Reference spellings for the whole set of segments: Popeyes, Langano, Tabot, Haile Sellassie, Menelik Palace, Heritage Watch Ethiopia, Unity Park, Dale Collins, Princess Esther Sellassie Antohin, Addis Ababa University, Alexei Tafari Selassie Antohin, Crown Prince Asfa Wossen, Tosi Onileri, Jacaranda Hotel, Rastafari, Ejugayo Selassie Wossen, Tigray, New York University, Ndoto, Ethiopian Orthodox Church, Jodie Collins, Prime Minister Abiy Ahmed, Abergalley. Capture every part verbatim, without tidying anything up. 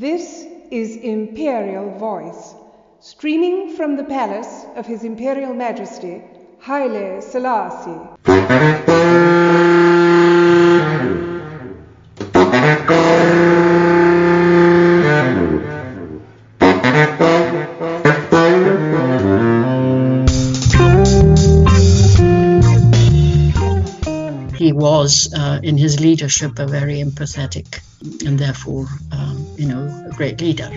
This is Imperial Voice, streaming from the palace of His Imperial Majesty, Haile Sellassie. Was uh, in his leadership a very empathetic and therefore, um, you know, a great leader.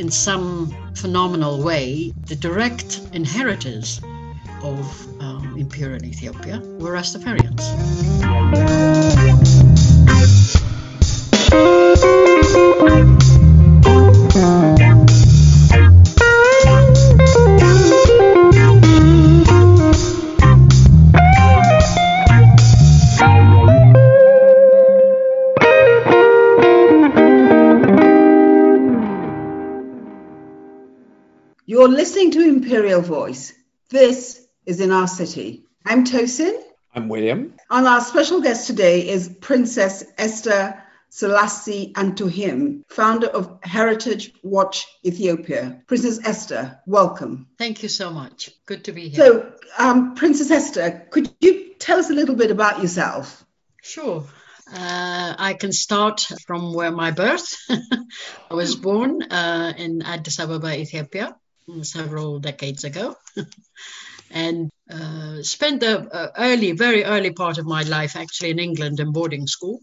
In some phenomenal way, the direct inheritors of um, Imperial Ethiopia were Rastafarians. You're listening to Imperial Voice. This is In Our City. I'm Tosin. I'm William. And our special guest today is Princess Esther Sellassie Antohin, founder of Heritage Watch Ethiopia. Princess Esther, welcome. Thank you so much. Good to be here. So, um, Princess Esther, could you tell us a little bit about yourself? Sure. Uh, I can start from where my birth. I was born uh, in Addis Ababa, Ethiopia, several decades ago. and uh, spent the uh, early, very early part of my life actually in England in boarding school.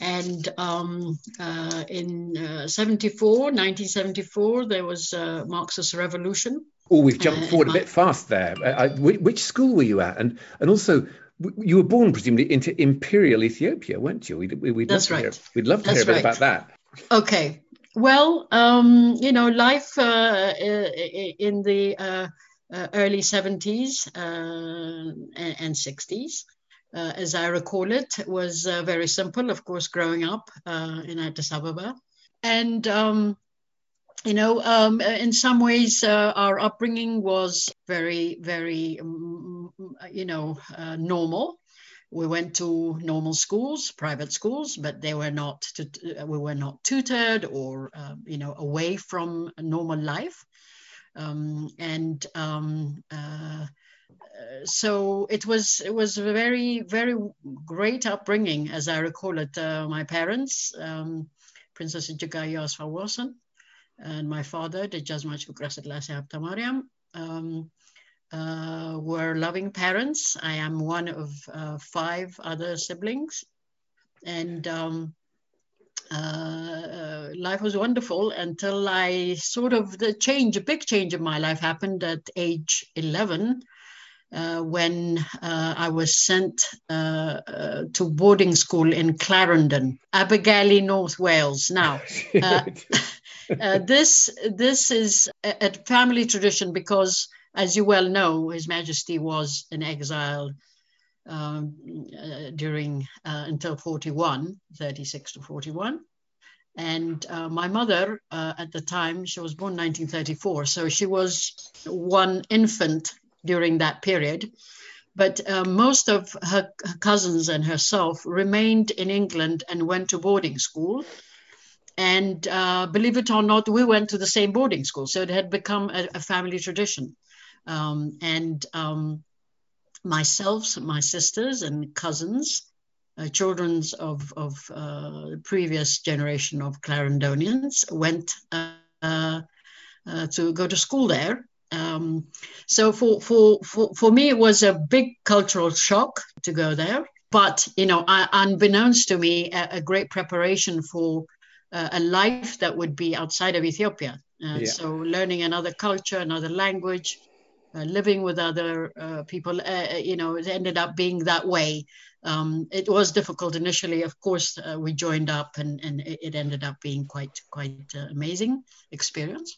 And um, uh, in uh, seventy-four, nineteen seventy-four, there was a Marxist revolution. Oh, we've jumped uh, forward a bit fast there. I, I, which school were you at? And and also, you were born presumably into Imperial Ethiopia, weren't you? We'd, we'd That's right. Hear, we'd love to That's hear a bit right. about that. Okay. Well, um, you know, life uh, in the uh, early seventies uh, and sixties. Uh, as I recall it, was uh, very simple, of course, growing up uh, in Addis Ababa. And, um, you know, um, in some ways, uh, our upbringing was very, very, um, you know, uh, normal. We went to normal schools, private schools, but they were not, tut- we were not tutored or, uh, you know, away from normal life. Um, and, um, uh, Uh, so it was it was a very, very great upbringing, as I recall it. Uh, my parents, um, Princess Ejugayo Selassie Wossen, and my father, the Jacaranda Hotel, um, uh, were loving parents. I am one of uh, five other siblings, and um, uh, uh, life was wonderful until I sort of the change, a big change in my life happened at age eleven. Uh, when uh, I was sent uh, uh, to boarding school in Clarendon, Abergalley, North Wales. Now, uh, uh, this this is a, a family tradition because, as you well know, His Majesty was in exile um, uh, during uh, until forty-one, thirty-six to forty-one. And uh, my mother, uh, at the time, she was born nineteen thirty-four, so she was one infant during that period, but uh, most of her, her cousins and herself remained in England and went to boarding school. And uh, believe it or not, we went to the same boarding school, so it had become a, a family tradition. Um, and um, myself, my sisters and cousins, uh, children of, of uh, the previous generation of Clarendonians, went uh, uh, to go to school there. Um, so for, for for for me, it was a big cultural shock to go there. But, you know, I, unbeknownst to me, a, a great preparation for uh, a life that would be outside of Ethiopia. Uh, yeah. So learning another culture, another language, uh, living with other uh, people, uh, you know, it ended up being that way. Um, it was difficult initially. Of course, uh, we joined up and, and it ended up being quite, quite uh, amazing experience.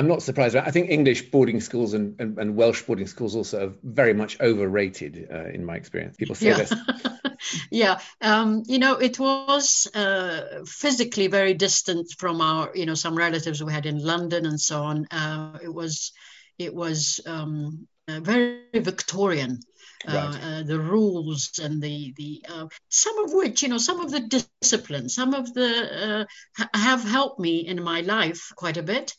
I'm not surprised. I think English boarding schools and, and, and Welsh boarding schools also are very much overrated uh, in my experience. People say yeah. this. yeah. Um, you know, it was uh, physically very distant from our, you know, some relatives we had in London and so on. Uh, it was, it was um, uh, very Victorian. Right. Uh, uh, the rules and the the uh, some of which, you know, some of the discipline, some of the uh, have helped me in my life quite a bit.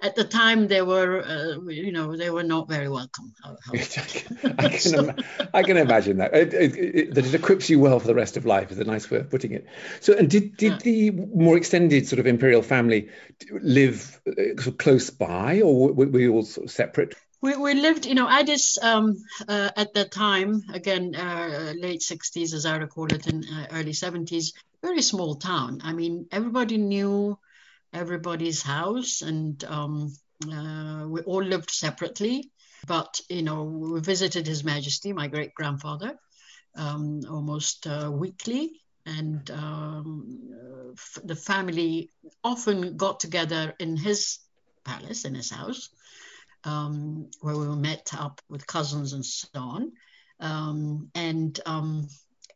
At the time, they were, uh, you know, they were not very welcome. I can, I can, so. Im- I can imagine that. It, it, it, that it equips you well for the rest of life is a nice way of putting it. So, and did did yeah. the more extended sort of imperial family live sort of close by, or were we all sort of separate? We, we lived, you know, Addis um, uh, at that time, again, uh, late sixties, as I recall it, in uh, early seventies, very small town. I mean, everybody knew everybody's house, and um, uh, we all lived separately. But, you know, we visited His Majesty, my great-grandfather, um, almost uh, weekly. And um, f- the family often got together in his palace, in his house, um, where we were met up with cousins and so on. Um, and um,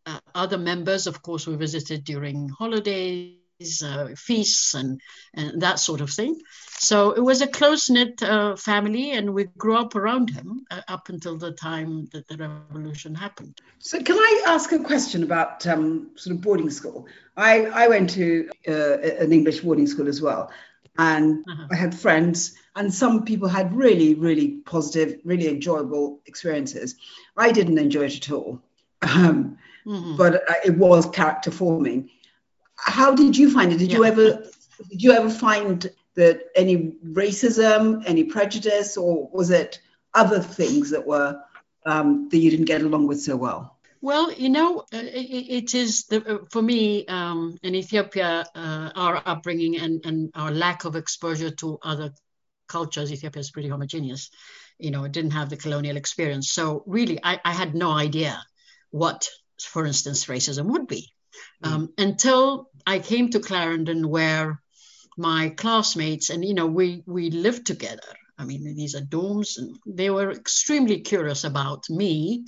uh, other members, of course, we visited during holidays, Uh, feasts and, and that sort of thing. So it was a close-knit uh, family, and we grew up around him uh, up until the time that the revolution happened. So can I ask a question about um, sort of boarding school? I, I went to uh, an English boarding school as well, and uh-huh. I had friends, and some people had really, really positive, really enjoyable experiences. I didn't enjoy it at all, um, mm-hmm. but it was character forming. How did you find it? Did yeah. you ever did you ever find that any racism, any prejudice, or was it other things that were um, that you didn't get along with so well? Well, you know, it, it is the, for me um, in Ethiopia, uh, our upbringing and, and our lack of exposure to other cultures. Ethiopia is pretty homogeneous. You know, it didn't have the colonial experience, so really, I, I had no idea what, for instance, racism would be. Um, until I came to Clarendon, where my classmates and, you know, we, we lived together. I mean, these are dorms, and they were extremely curious about me,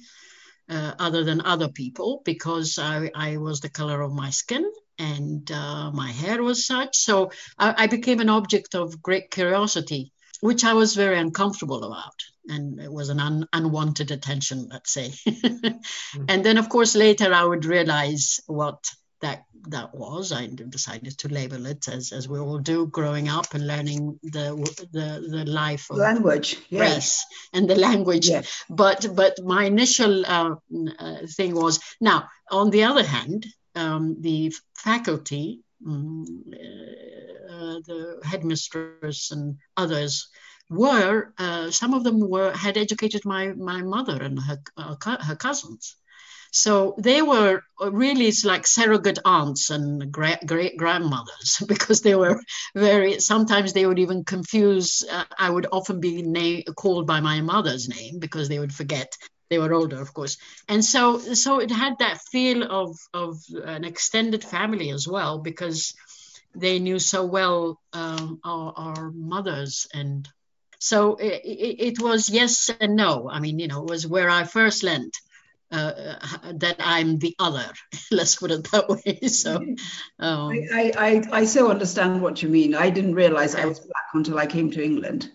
uh, other than other people, because I, I was the color of my skin and uh, my hair was such. So I, I became an object of great curiosity, which I was very uncomfortable about. And it was an un- unwanted attention, let's say. And then, of course, later I would realize what that that was. I decided to label it, as as we all do, growing up and learning the the, the life of language, race yes. and the language. Yes. But but my initial uh, uh, thing was, now, on the other hand, um, the faculty, um, uh, the headmistress and others, were uh, some of them were had educated my my mother and her uh, co- her cousins, so they were really like surrogate aunts and great great grandmothers, because they were very sometimes they would even confuse. Uh, I would often be na- called by my mother's name, because they would forget they were older, of course, and so so it had that feel of of an extended family as well, because they knew so well um, our, our mothers. And so it, it, it was yes and no. I mean, you know, it was where I first learned uh, that I'm the other. Let's put it that way. So um, I, I, I, I so understand what you mean. I didn't realize I was black until I came to England.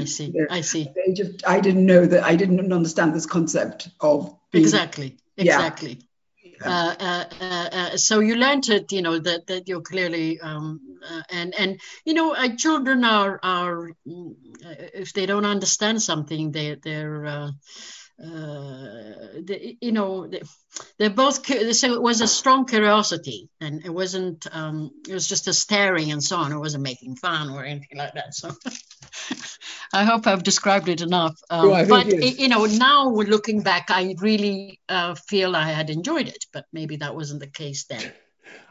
I see. I see. I, just, I didn't know that. I didn't understand this concept of being, exactly. Exactly. Yeah. Uh, uh, uh, uh, so you learned it, you know, that, that you're clearly, um, uh, and, and you know, uh, children are, are uh, if they don't understand something, they, they're, uh, uh, they, you know, they, they're both, so it was a strong curiosity, and it wasn't, um, it was just a staring and so on. It wasn't making fun or anything like that. So I hope I've described it enough. Um, oh, but, it, you know, now we're looking back, I really uh, feel I had enjoyed it, but maybe that wasn't the case then.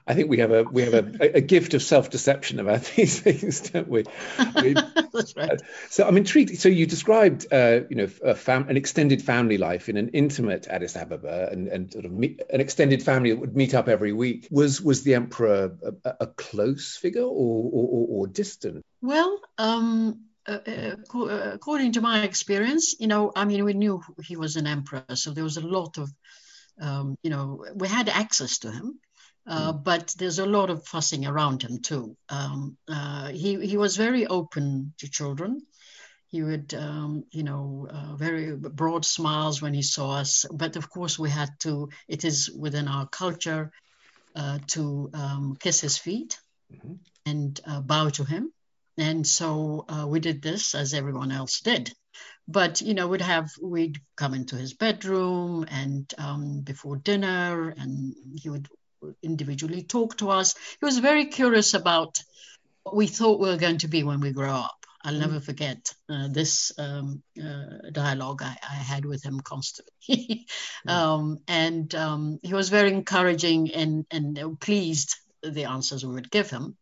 I think we have a we have a, a gift of self-deception about these things, don't we? we That's right. So I'm intrigued. So you described, uh, you know, a fam- an extended family life in an intimate Addis Ababa, and, and sort of meet, an extended family that would meet up every week. Was was the emperor a, a close figure, or or, or distant? Well, um, uh, uh, according to my experience, you know, I mean, we knew he was an emperor, so there was a lot of, um, you know, we had access to him. Uh, but there's a lot of fussing around him too. Um, uh, he he was very open to children. He would, um, you know, uh, very broad smiles when he saw us. But of course, we had to, it is within our culture uh, to um, kiss his feet mm-hmm. and uh, bow to him. And so uh, we did this as everyone else did. But, you know, we'd have, we'd come into his bedroom and um, before dinner, and he would individually talk to us. He was very curious about what we thought we were going to be when we grow up. I'll never forget uh, this um, uh, dialogue I, I had with him constantly. um, and um, he was very encouraging and, and pleased the answers we would give him.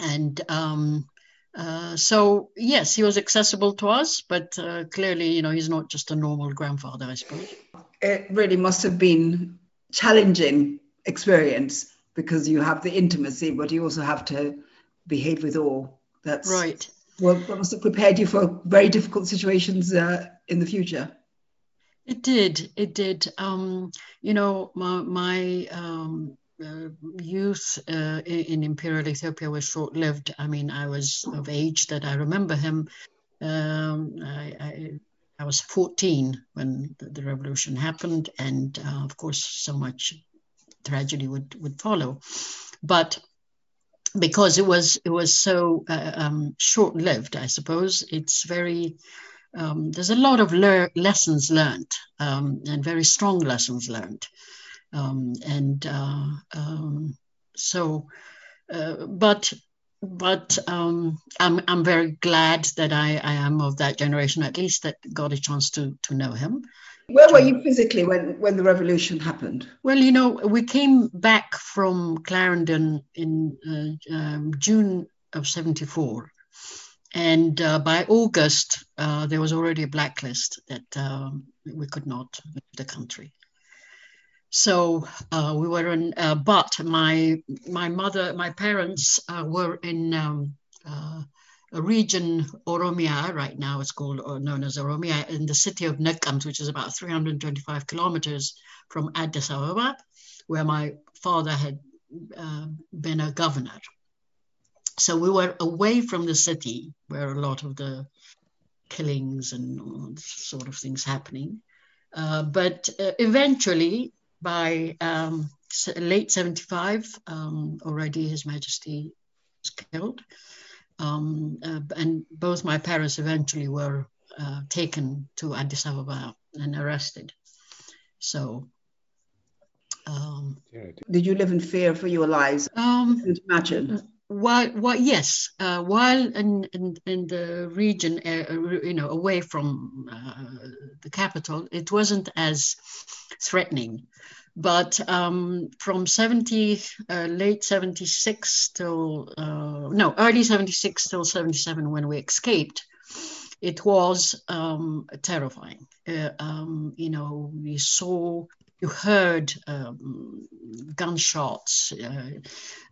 And um, uh, so, yes, he was accessible to us, but uh, clearly, you know, he's not just a normal grandfather, I suppose. It really must have been a challenging experience because you have the intimacy, but you also have to behave with awe. That's right. Well, that must have prepared you for very difficult situations uh, in the future. It did. It did. Um, you know, my, my um, uh, youth uh, in Imperial Ethiopia was short-lived. I mean, I was of age that I remember him. Um, I, I, I was fourteen when the, the revolution happened, and uh, of course, so much tragedy would would follow. But because it was it was so uh, um, short-lived, I suppose. It's very, um, there's a lot of lear- lessons learned um, and very strong lessons learned. Um, and uh, um, so, uh, but but um, I'm, I'm very glad that I, I am of that generation, at least that got a chance to, to know him. Where were you physically when, when the revolution happened? Well, you know, we came back from Clarendon in uh, um, June of seventy-four. And uh, by August, uh, there was already a blacklist that um, we could not leave the country. So uh, we were in, uh, but my my mother, my parents uh, were in um, uh, a region, Oromia, right now it's called or known as Oromia, in the city of Nekemt, which is about three hundred twenty-five kilometers from Addis Ababa, where my father had uh, been a governor. So we were away from the city where a lot of the killings and sort of things happening. Uh, but uh, eventually, by um, late seventy-five, um, already His Majesty was killed. Um, uh, and both my parents eventually were uh, taken to Addis Ababa and arrested. So, um, did you live in fear for your lives? Um, I can't imagine. While, while yes, uh, while in, in in the region, uh, you know, away from uh, the capital, it wasn't as threatening. But um, from seventy, uh, late seventy-six till, uh, no, early seventy-six till seventy-seven, when we escaped, it was um, terrifying. Uh, um, you know, we saw, you heard um, gunshots. Uh,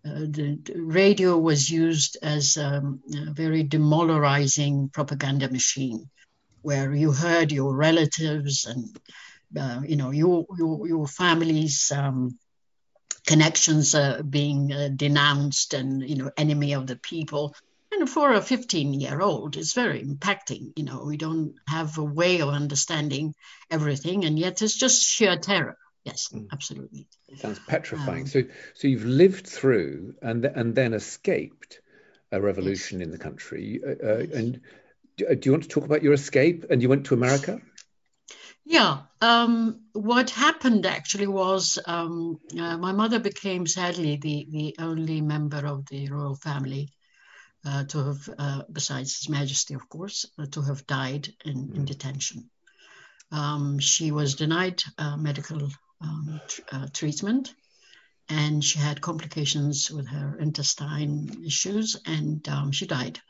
uh, the, the radio was used as um, a very demoralizing propaganda machine, where you heard your relatives and Uh, you know, your your, your family's um, connections uh, being uh, denounced and, you know, enemy of the people. And for a fifteen-year-old, it's very impacting. You know, we don't have a way of understanding everything, and yet it's just sheer terror. Yes, mm. absolutely. Sounds petrifying. Um, so so you've lived through and, th- and then escaped a revolution yes. in the country. Uh, yes. And do, do you want to talk about your escape? And you went to America? Yeah, um, what happened actually was um, uh, my mother became sadly the, the only member of the royal family uh, to have, uh, besides His Majesty, of course, uh, to have died in, in detention. Um, she was denied uh, medical um, tr- uh, treatment, and she had complications with her intestine issues, and um, she died.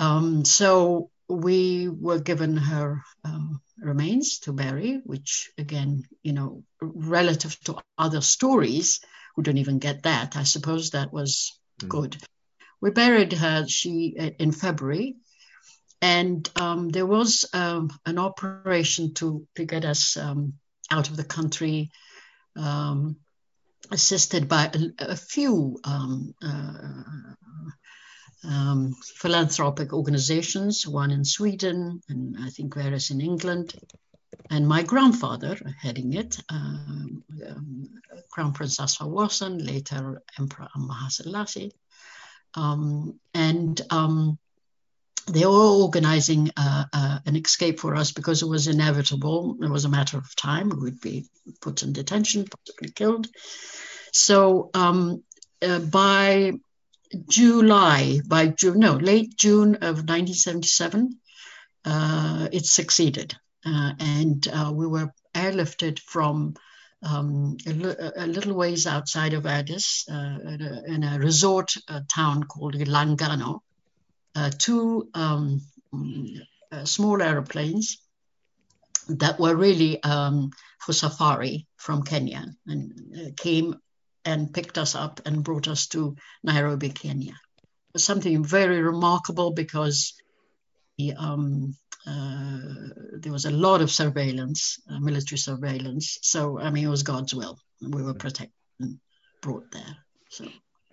Um, so we were given her um, remains to bury, which again, you know, relative to other stories, we don't even get that. I suppose that was mm. good. We buried her she in February, and um, there was um, an operation to, to get us um, out of the country, um, assisted by a, a few um, uh, um, philanthropic organizations, one in Sweden and I think various in England. And my grandfather heading it, um, um, Crown Prince Asfa Wossen, later Emperor Amha Selassie. Um, and um, they were organizing uh, uh, an escape for us because it was inevitable. It was a matter of time. We would be put in detention, possibly killed. So um, uh, by July, by June, no, late June of nineteen seventy-seven, uh, it succeeded. Uh, and uh, we were airlifted from um, a, a little ways outside of Addis uh, in a resort uh, town called Langano uh, to um, uh, small airplanes that were really um, for safari from Kenya, and uh, came and picked us up and brought us to Nairobi, Kenya. It was something very remarkable because the um, Uh, there was a lot of surveillance, uh, military surveillance. So, I mean, it was God's will. We were protected and brought there. So.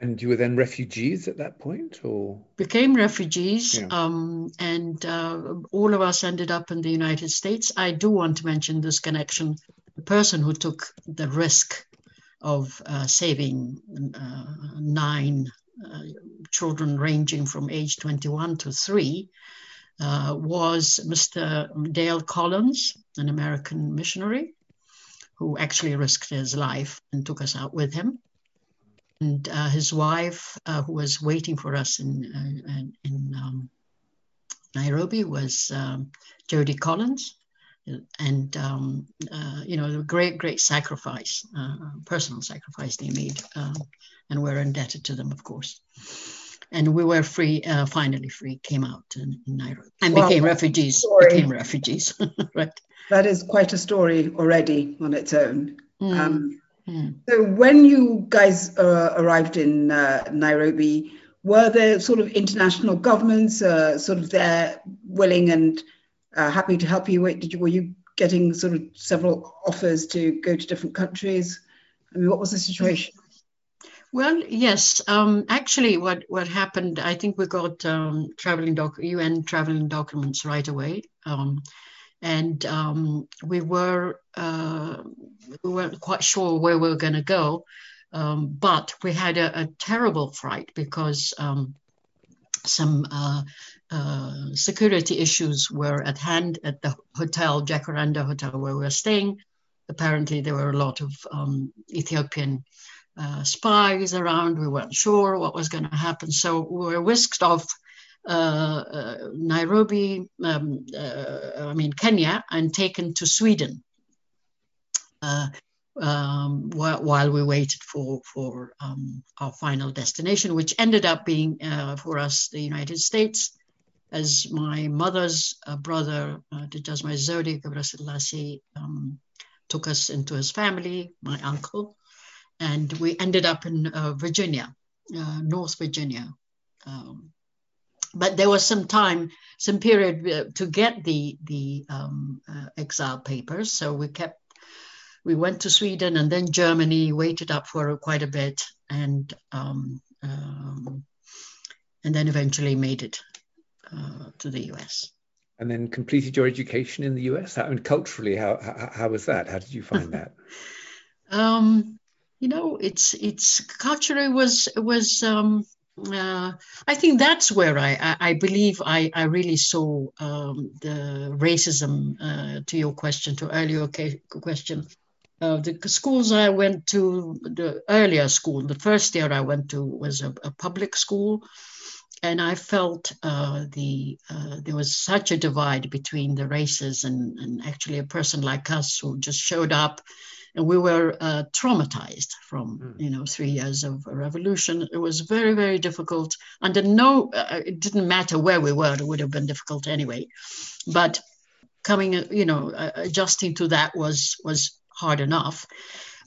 And you were then refugees at that point, or? Became refugees, yeah. um, and uh, all of us ended up in the United States. I do want to mention this connection. The person who took the risk of uh, saving uh, nine uh, children ranging from age twenty-one to three, Uh, was Mister Dale Collins, an American missionary, who actually risked his life and took us out with him. And uh, his wife, uh, who was waiting for us in, uh, in um, Nairobi, was um, Jodie Collins. And, um, uh, you know, the great, great sacrifice, uh, personal sacrifice they made. Uh, and we're indebted to them, of course. And we were free, uh, finally free, came out in, in Nairobi and well, became refugees, became refugees, right? That is quite a story already on its own. Mm. Um, mm. So when you guys uh, arrived in uh, Nairobi, were there sort of international governments uh, sort of there willing and uh, happy to help you? Did you? Were you getting sort of several offers to go to different countries? I mean, what was the situation? Mm. Well, yes. Um, actually, what, what happened, I think we got um, traveling doc- U N traveling documents right away. Um, and um, we, were, uh, we weren't quite sure where we were going to go. Um, but we had a, a terrible fright because um, some uh, uh, security issues were at hand at the hotel, Jacaranda Hotel, where we were staying. Apparently, there were a lot of um, Ethiopian Uh, spies around. We weren't sure what was going to happen, so we were whisked off uh, uh, Nairobi, um, uh, I mean Kenya, and taken to Sweden uh, um, wh- while we waited for for um, our final destination, which ended up being uh, for us the United States, as my mother's uh, brother, uh, Dejasma Zodi Selassie, um took us into his family, my uncle. And we ended up in uh, Virginia, uh, North Virginia. Um, but there was some time, some period uh, to get the the um, uh, exile papers. So we kept, we went to Sweden and then Germany, waited up for quite a bit, and um, um, and then eventually made it uh, to the U S. And then completed your education in the U S? How, and culturally, how, how how was that? How did you find that? um. You know, it's it's culturally was was um, uh, I think that's where I I, I believe I, I really saw um, the racism uh, to your question to earlier ca- question. Uh, the schools I went to, the earlier school, the first year I went to was a, a public school, and I felt uh, the uh, there was such a divide between the races and, and actually a person like us who just showed up. And we were uh, traumatized from, you know, three years of revolution. It was very, very difficult. Under no, uh, it didn't matter where we were, it would have been difficult anyway. But coming, you know, uh, adjusting to that was was hard enough.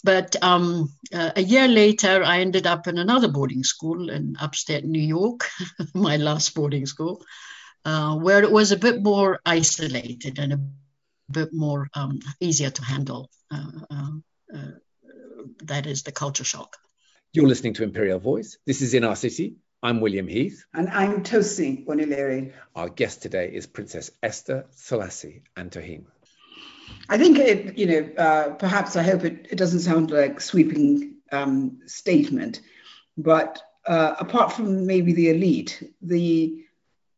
But um, uh, a year later, I ended up in another boarding school in upstate New York, my last boarding school, uh, where it was a bit more isolated and a bit more um, easier to handle. Uh, uh, uh, that is the culture shock. You're listening to Imperial Voice. This is In Our City. I'm William Heath. And I'm Tosi Onileri. Our guest today is Princess Esther Sellassie Antohin. I think it, you know, uh, perhaps I hope it, it doesn't sound like sweeping um, statement, but uh, apart from maybe the elite, the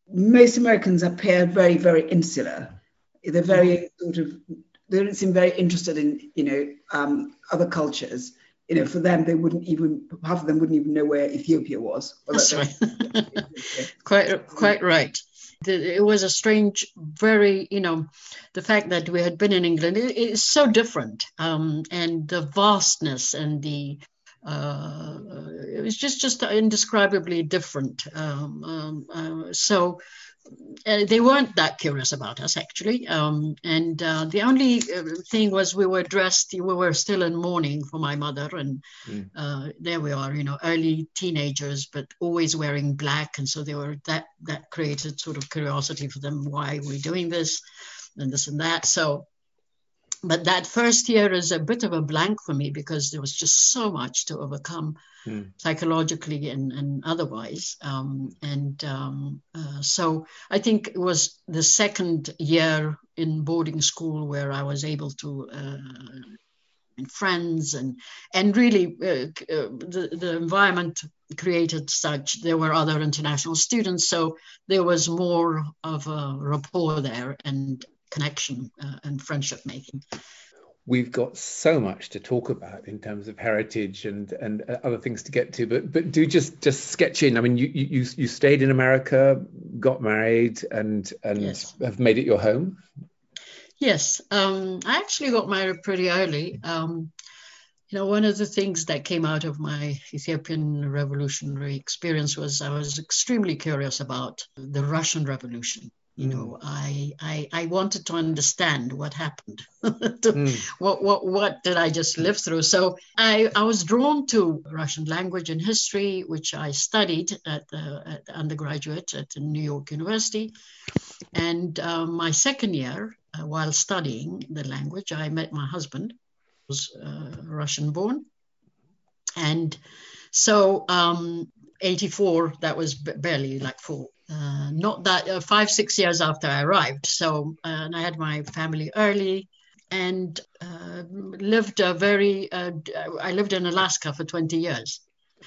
most Americans appear very, very insular. They're very sort of, they don't seem very interested in, you know, um, other cultures. You know, for them, they wouldn't even, half of them wouldn't even know where Ethiopia was. That's right. quite, quite right. It was a strange, very, you know, the fact that we had been in England, it, it's so different. Um, and the vastness and the, uh, it was just, just indescribably different. Um, um, uh, so uh, they weren't that curious about us, actually. Um, and uh, the only thing was we were dressed, we were still in mourning for my mother. And mm. uh, there we are, you know, early teenagers, but always wearing black. And so they were that, that created sort of curiosity for them. Why are we doing this and this and that? So. But that first year is a bit of a blank for me because there was just so much to overcome mm. psychologically and, and otherwise. Um, and um, uh, so I think it was the second year in boarding school where I was able to uh, and friends and and really uh, uh, the, the environment created such, there were other international students. So there was more of a rapport there and connection uh, and friendship making. We've got so much to talk about in terms of heritage and and other things to get to, but but do just just sketch in. I mean, you you you stayed in America, got married, and and yes. have made it your home. Yes, um, I actually got married pretty early. Um, you know, one of the things that came out of my Ethiopian revolutionary experience was I was extremely curious about the Russian Revolution. You know, I, I I wanted to understand what happened. to, mm. What what what did I just live through? So I, I was drawn to Russian language and history, which I studied at the, at the undergraduate at New York University. And um, my second year, uh, while studying the language, I met my husband, who was uh, Russian-born, and so um, eighty-four. That was b- barely like four. Uh, not that uh, five, six years after I arrived. So, uh, and I had my family early and uh, lived a very, uh, I lived in Alaska for twenty years.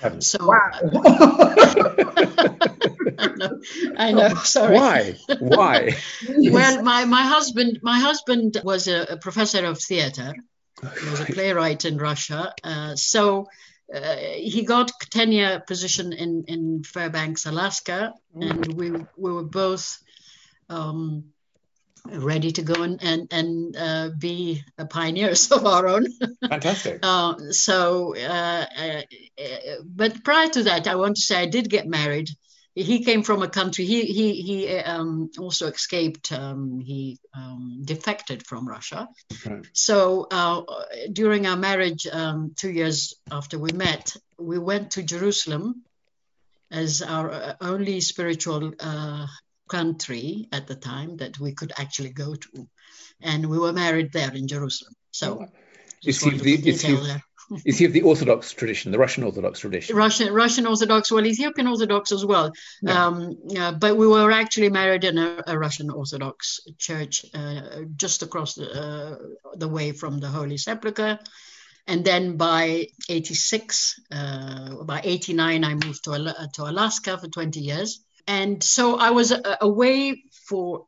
Um, so, wow. I know, I know, sorry. Why? Why? Well, my, my husband, my husband was a, a professor of theater. He was a playwright in Russia. Uh, so, Uh, he got a ten-year position in, in Fairbanks, Alaska, and we we were both um, ready to go and and, and uh, be pioneers of our own. Fantastic. uh, so, uh, uh, but prior to that, I want to say I did get married. He came from a country. He he he um, also escaped. Um, he um, defected from Russia. Right. So uh, during our marriage, um, two years after we met, we went to Jerusalem as our only spiritual uh, country at the time that we could actually go to, and we were married there in Jerusalem. So just going to the detail there. Is he of the Orthodox tradition, the Russian Orthodox tradition? Russian Russian Orthodox, well, Ethiopian Orthodox as well. Yeah. Um, uh, but we were actually married in a, a Russian Orthodox church uh, just across the, uh, the way from the Holy Sepulchre. And then by eighty-six, uh, by eighty-nine, I moved to, Al- to Alaska for twenty years. And so I was uh, away for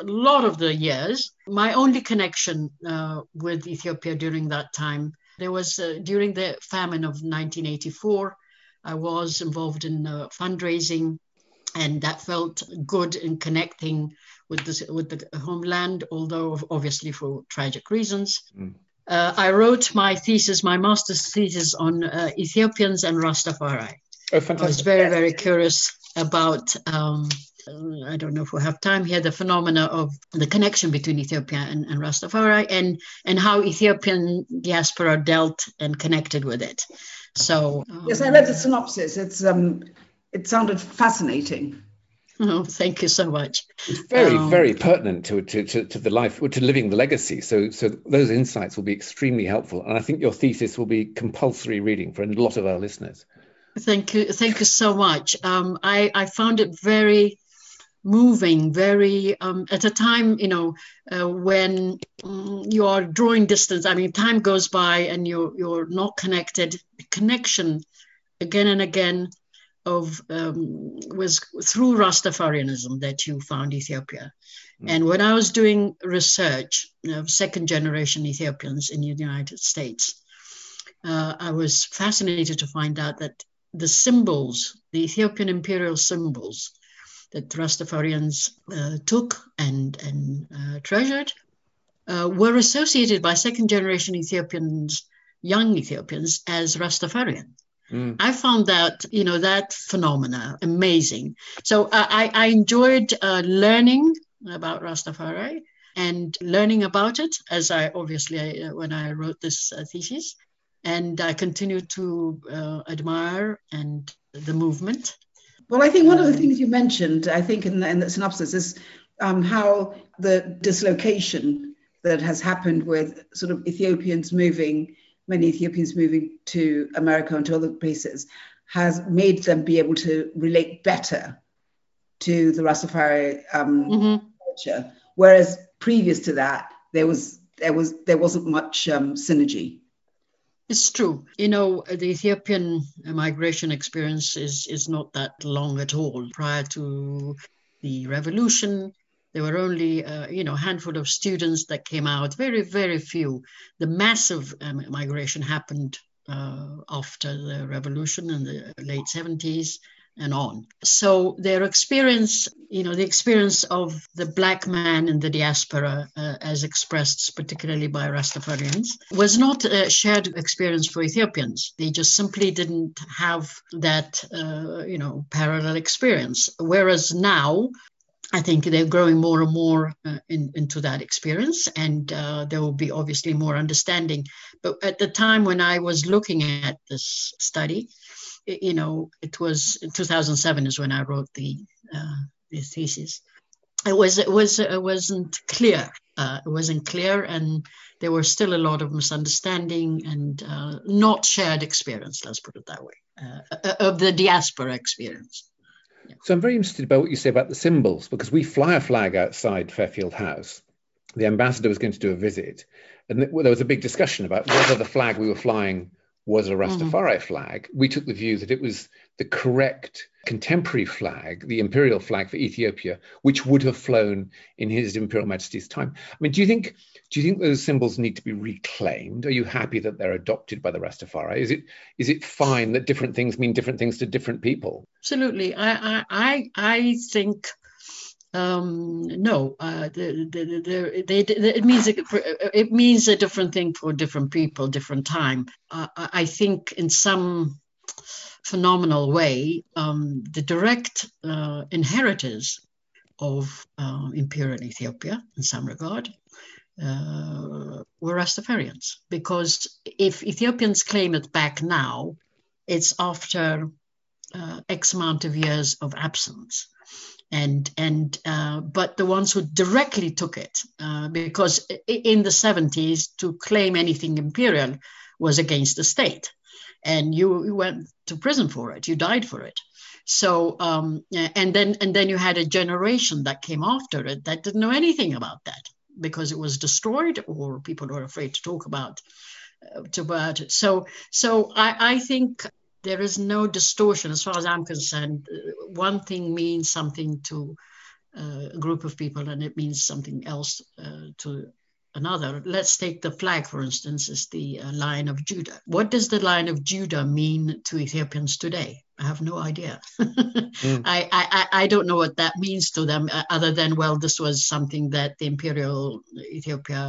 a lot of the years. My only connection uh, with Ethiopia during that time, there was, uh, during the famine of nineteen eighty-four, I was involved in uh, fundraising, and that felt good in connecting with, this, with the homeland, although obviously for tragic reasons. Mm. Uh, I wrote my thesis, my master's thesis on uh, Ethiopians and Rastafari. Oh, fantastic. I was very, very curious about, um, I don't know if we have time here, the phenomena of the connection between Ethiopia and, and Rastafari and, and how Ethiopian diaspora dealt and connected with it. So um, yes, I read the synopsis. It's um, it sounded fascinating. Oh, thank you so much. It's very, um, very pertinent to, to, to, to the life, to living the legacy. So, so those insights will be extremely helpful. And I think your thesis will be compulsory reading for a lot of our listeners. Thank you. Thank you so much. Um, I, I found it very moving, very, um, at a time, you know, uh, when um, you are drawing distance, I mean, time goes by and you're, you're not connected. The connection again and again of um, was through Rastafarianism that you found Ethiopia. Mm. And when I was doing research of second generation Ethiopians in the United States, Uh, I was fascinated to find out that the symbols, the Ethiopian imperial symbols that Rastafarians uh, took and, and uh, treasured uh, were associated by second generation Ethiopians, young Ethiopians, as Rastafarian. Mm. I found that, you know, that phenomena amazing. So I, I enjoyed uh, learning about Rastafari and learning about it, as I obviously, uh, when I wrote this uh, thesis. And I continue to uh, admire and the movement. Well, I think one of the things you mentioned, I think in the, in the synopsis, is um, how the dislocation that has happened with sort of Ethiopians moving, many Ethiopians moving to America and to other places, has made them be able to relate better to the Rastafari um, mm-hmm. culture. Whereas previous to that, there was there was there wasn't much um, synergy. It's true. You know, the Ethiopian migration experience is, is not that long at all. Prior to the revolution, there were only, uh, you know, a handful of students that came out, very, very few. The massive um, migration happened uh, after the revolution in the late seventies and on. So their experience, you know, the experience of the black man in the diaspora, uh, as expressed particularly by Rastafarians, was not a shared experience for Ethiopians. They just simply didn't have that, uh, you know, parallel experience. Whereas now, I think they're growing more and more uh, in, into that experience, and uh, there will be obviously more understanding. But at the time when I was looking at this study, you know, it was two thousand seven is when I wrote the uh, the thesis. It was it was it wasn't clear. Uh, it wasn't clear, and there were still a lot of misunderstanding and uh, not shared experience. Let's put it that way, uh, of the diaspora experience. Yeah. So I'm very interested about what you say about the symbols, because we fly a flag outside Fairfield House. The ambassador was going to do a visit, and there was a big discussion about whether the flag we were flying was a Rastafari mm-hmm. flag. We took the view that it was the correct contemporary flag, the imperial flag for Ethiopia, which would have flown in His Imperial Majesty's time. I mean, do you think do you think those symbols need to be reclaimed? Are you happy that they're adopted by the Rastafari? Is it is it fine that different things mean different things to different people? Absolutely. I I I think um, no. Uh, the, the, the, they, the, it means it, it means a different thing for different people, different time. Uh, I think in some phenomenal way, um, the direct uh, inheritors of uh, Imperial Ethiopia, in some regard, uh, were Rastafarians. Because if Ethiopians claim it back now, it's after uh, X amount of years of absence. And and uh, but the ones who directly took it, uh, because in the seventies, to claim anything imperial was against the state. And you, you went to prison for it. You died for it. So um, and then and then you had a generation that came after it that didn't know anything about that because it was destroyed or people were afraid to talk about uh, to about it. So so I, I think there is no distortion as far as I'm concerned. One thing means something to uh, a group of people, and it means something else uh, to. Another, let's take the flag, for instance, is the uh, Lion of Judah. What does the Lion of Judah mean to Ethiopians today? I have no idea. mm. I, I, I don't know what that means to them uh, other than, well, this was something that the Imperial Ethiopia,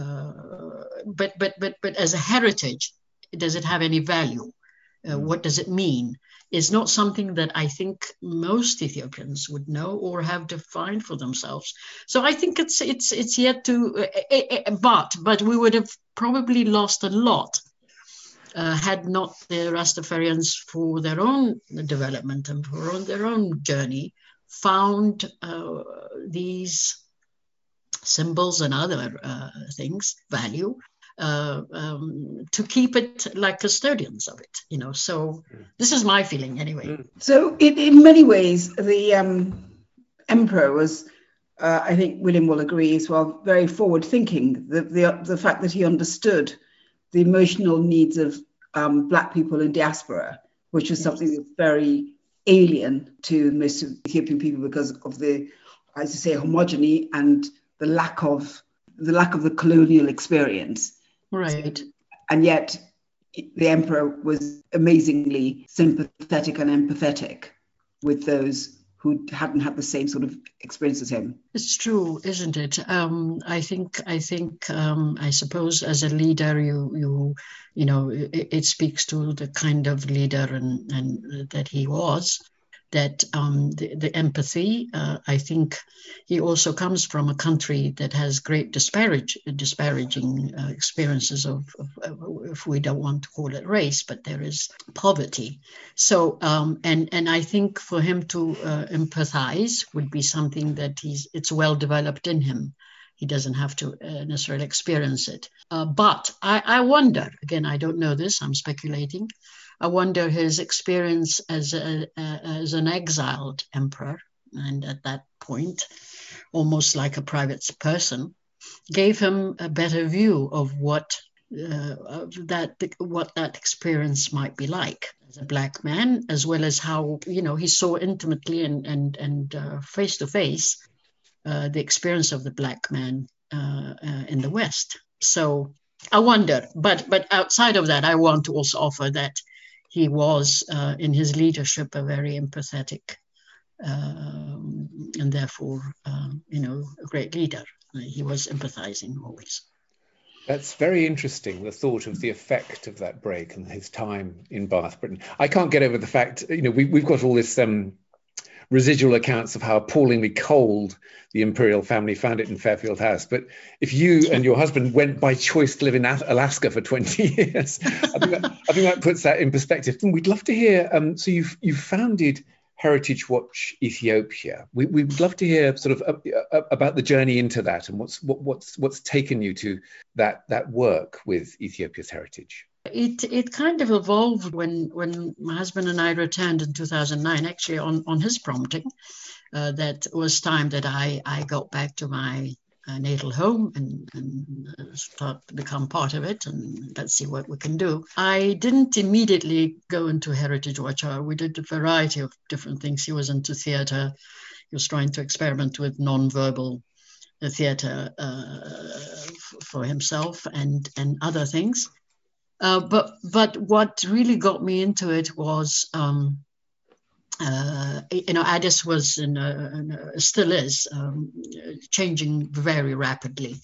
uh, but, but, but, but as a heritage, does it have any value? Uh, mm. What does it mean? It's not something that I think most Ethiopians would know or have defined for themselves. So I think it's it's it's yet to, uh, but but we would have probably lost a lot uh, had not the Rastafarians, for their own development and for on their own journey, found uh, these symbols and other uh, things, value, uh, um, to keep it like custodians of it, you know. So this is my feeling anyway. So it, in many ways, the um, emperor was, uh, I think William will agree as well, very forward thinking. The, the, the fact that he understood the emotional needs of um, black people in diaspora, which was yes. something that's very alien to most Ethiopian people because of the, as you say, homogeny and the lack of the lack of the colonial experience. Right. And yet the emperor was amazingly sympathetic and empathetic with those who hadn't had the same sort of experience as him. It's true, isn't it? Um, I think, I think, um, I suppose, as a leader, you, you, you know, it, it speaks to the kind of leader and, and that he was. That um, the, the empathy, uh, I think, he also comes from a country that has great disparage, disparaging uh, experiences of, of, of, if we don't want to call it race, but there is poverty. So, um, and and I think for him to uh, empathize would be something that he's it's well developed in him. He doesn't have to uh, necessarily experience it. Uh, but I, I wonder, again, I don't know this, I'm speculating. I wonder his experience as a, uh, as an exiled emperor, and at that point, almost like a private person, gave him a better view of what uh, of that what that experience might be like as a black man, as well as how, you know, he saw intimately and and and uh, face to face uh, the experience of the black man uh, uh, in the West. So I wonder, but but outside of that, I want to also offer that he was, uh, in his leadership, a very empathetic um, and therefore, um, you know, a great leader. He was empathizing always. That's very interesting, the thought of the effect of that break and his time in Bath, Britain. I can't get over the fact, you know, we, we've got all this um, residual accounts of how appallingly cold the imperial family found it in Fairfield House. But if you and your husband went by choice to live in Alaska for twenty years, I think that, I think that puts that in perspective. And we'd love to hear, um, so you've, you've founded Heritage Watch Ethiopia. We, we'd love to hear sort of a, a, about the journey into that and what's what, what's what's taken you to that that work with Ethiopia's heritage. It it kind of evolved when, when my husband and I returned in two thousand nine, actually on, on his prompting. Uh, that was time that I, I got back to my uh, natal home and, and uh, start to become part of it, and let's see what we can do. I didn't immediately go into Heritage Watch. We did a variety of different things. He was into theatre. He was trying to experiment with non-verbal uh, theatre uh, for himself and, and other things. Uh, but but what really got me into it was, um, uh, you know, Addis was in a, in a, still is um, changing very rapidly.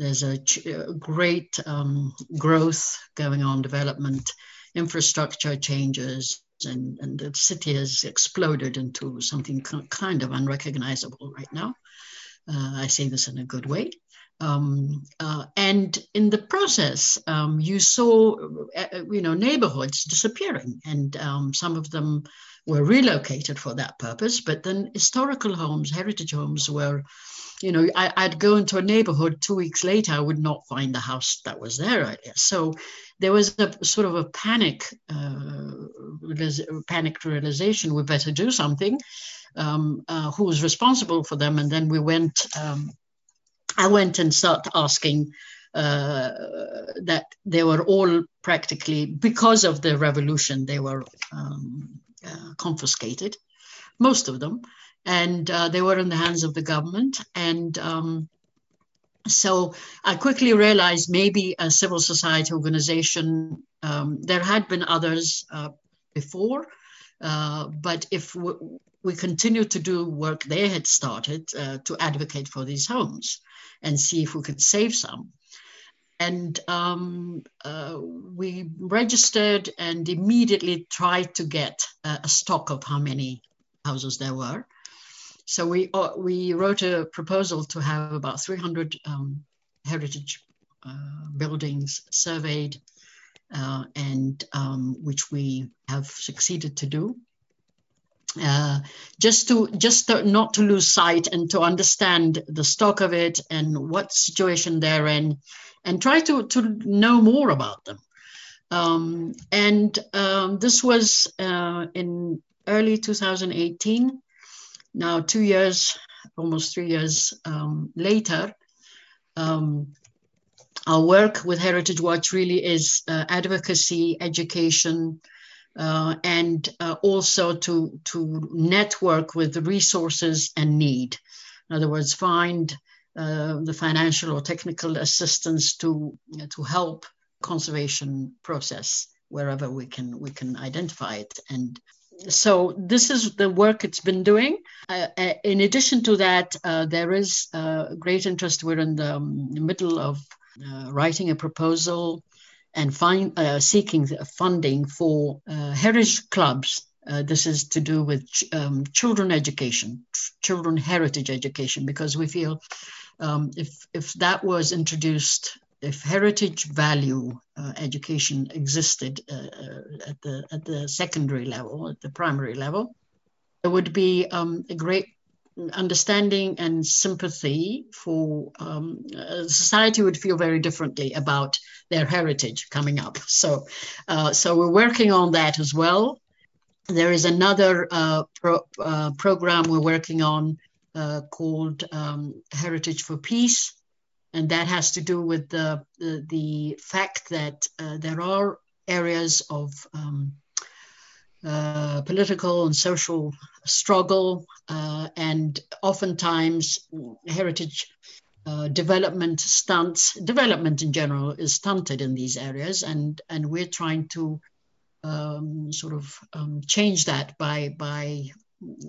There's a, ch- a great um, growth going on, development, infrastructure changes, and, and the city has exploded into something kind of unrecognizable right now. Uh, I say this in a good way. Um, uh, and in the process, um, you saw, uh, you know, neighborhoods disappearing, and um, some of them were relocated for that purpose. But then historical homes, heritage homes were, you know, I, I'd go into a neighborhood two weeks later, I would not find the house that was there earlier. So there was a sort of a panic, uh, panic realization, we better do something, um, uh, who was responsible for them. And then we went... Um, I went and started asking uh, that they were all practically, because of the revolution, they were um, uh, confiscated, most of them, and uh, they were in the hands of the government. And um, so I quickly realized maybe a civil society organization, um, there had been others uh, before, uh, but if we, we continue to do work they had started uh, to advocate for these homes and see if we could save some. And um, uh, we registered and immediately tried to get uh, a stock of how many houses there were. So we uh, we wrote a proposal to have about three hundred um, heritage uh, buildings surveyed, uh, and um, which we have succeeded to do. Uh, just to just to, not to lose sight and to understand the stock of it and what situation they're in, and try to, to know more about them. Um, and um, this was uh, in early two thousand eighteen, now two years, almost three years um, later. Um, our work with Heritage Watch really is uh, advocacy, education, Uh, and uh, also to, to network with resources and need. In other words, find uh, the financial or technical assistance to, to help conservation process wherever we can, we can identify it. And so this is the work it's been doing. Uh, in addition to that, uh, there is uh, great interest. We're in the middle of uh, writing a proposal and find, uh, seeking funding for uh, heritage clubs. Uh, this is to do with ch- um, children education, ch- children heritage education, because we feel um, if, if that was introduced, if heritage value uh, education existed uh, at, the, at the secondary level, at the primary level, there would be um, a great understanding and sympathy for um, society would feel very differently about their heritage coming up. So, uh, so we're working on that as well. There is another uh, pro- uh, program we're working on uh, called um, Heritage for Peace, and that has to do with the the, the fact that uh, there are areas of um, Uh, political and social struggle, uh, and oftentimes heritage uh, development stunts, development in general is stunted in these areas, and, and we're trying to um, sort of um, change that by, by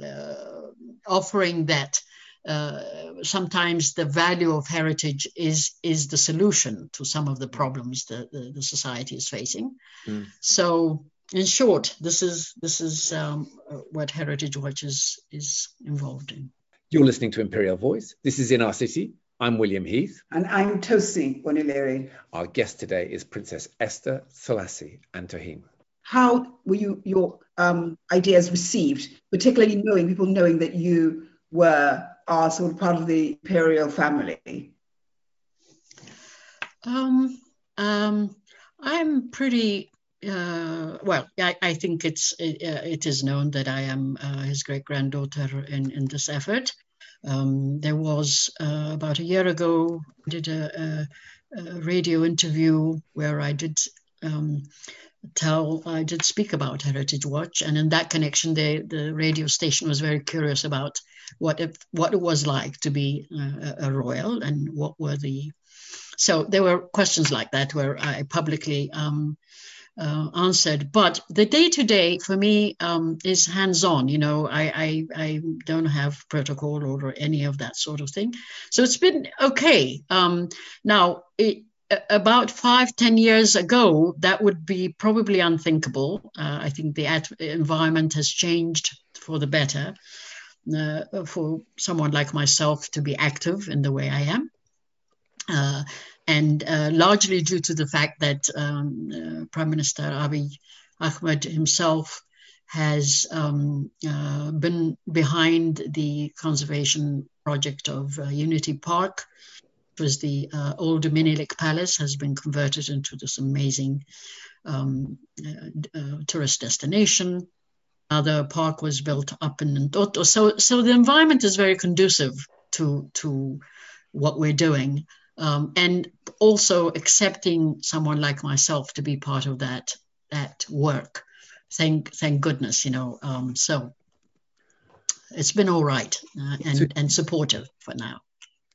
uh, offering that uh, sometimes the value of heritage is, is the solution to some of the problems that the, the society is facing. Mm. So, in short, this is this is um, what Heritage Watch is, is involved in. You're listening to Imperial Voice. This is In Our City. I'm William Heath. And I'm Tosi Onileri. Our guest today is Princess Esther Sellassie Antohin. How were you, your um, ideas received, particularly knowing, people knowing that you were, are sort of part of the Imperial family? Um, um, I'm pretty... Uh, well, I, I think it's it, uh, it is known that I am uh, his great-granddaughter in, in this effort. Um, there was, uh, about a year ago, I did a, a, a radio interview where I did um, tell, I did speak about Heritage Watch, and in that connection, they, the radio station was very curious about what, if, what it was like to be a, a royal and what were the... So there were questions like that where I publicly... Um, Uh, answered, but the day-to-day for me um, is hands-on. You know, I, I I don't have protocol or any of that sort of thing, so it's been okay. Um, now, it, about five, ten years ago, that would be probably unthinkable. Uh, I think the at- environment has changed for the better uh, for someone like myself to be active in the way I am. Uh, and uh, largely due to the fact that um, uh, Prime Minister Abiy Ahmed himself has um, uh, been behind the conservation project of uh, Unity Park. It was the uh, old Menelik Palace has been converted into this amazing um, uh, uh, tourist destination. Another park was built up in Ndoto. So, so the environment is very conducive to, to what we're doing. Um, and also accepting someone like myself to be part of that that work. Thank thank goodness, you know. Um, so it's been all right uh, and so, and supportive for now.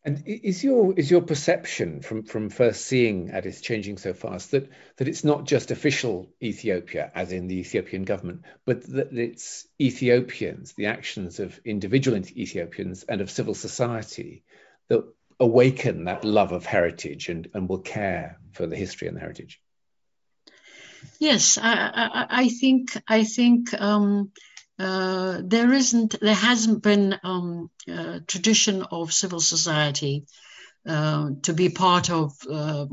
And is your is your perception from, from first seeing Addis changing so fast that that it's not just official Ethiopia, as in the Ethiopian government, but that it's Ethiopians, the actions of individual Ethiopians and of civil society that awaken that love of heritage and, and will care for the history and the heritage? Yes, I, I, I think I think um, uh, there isn't, there hasn't been um, a tradition of civil society uh, to be part of uh,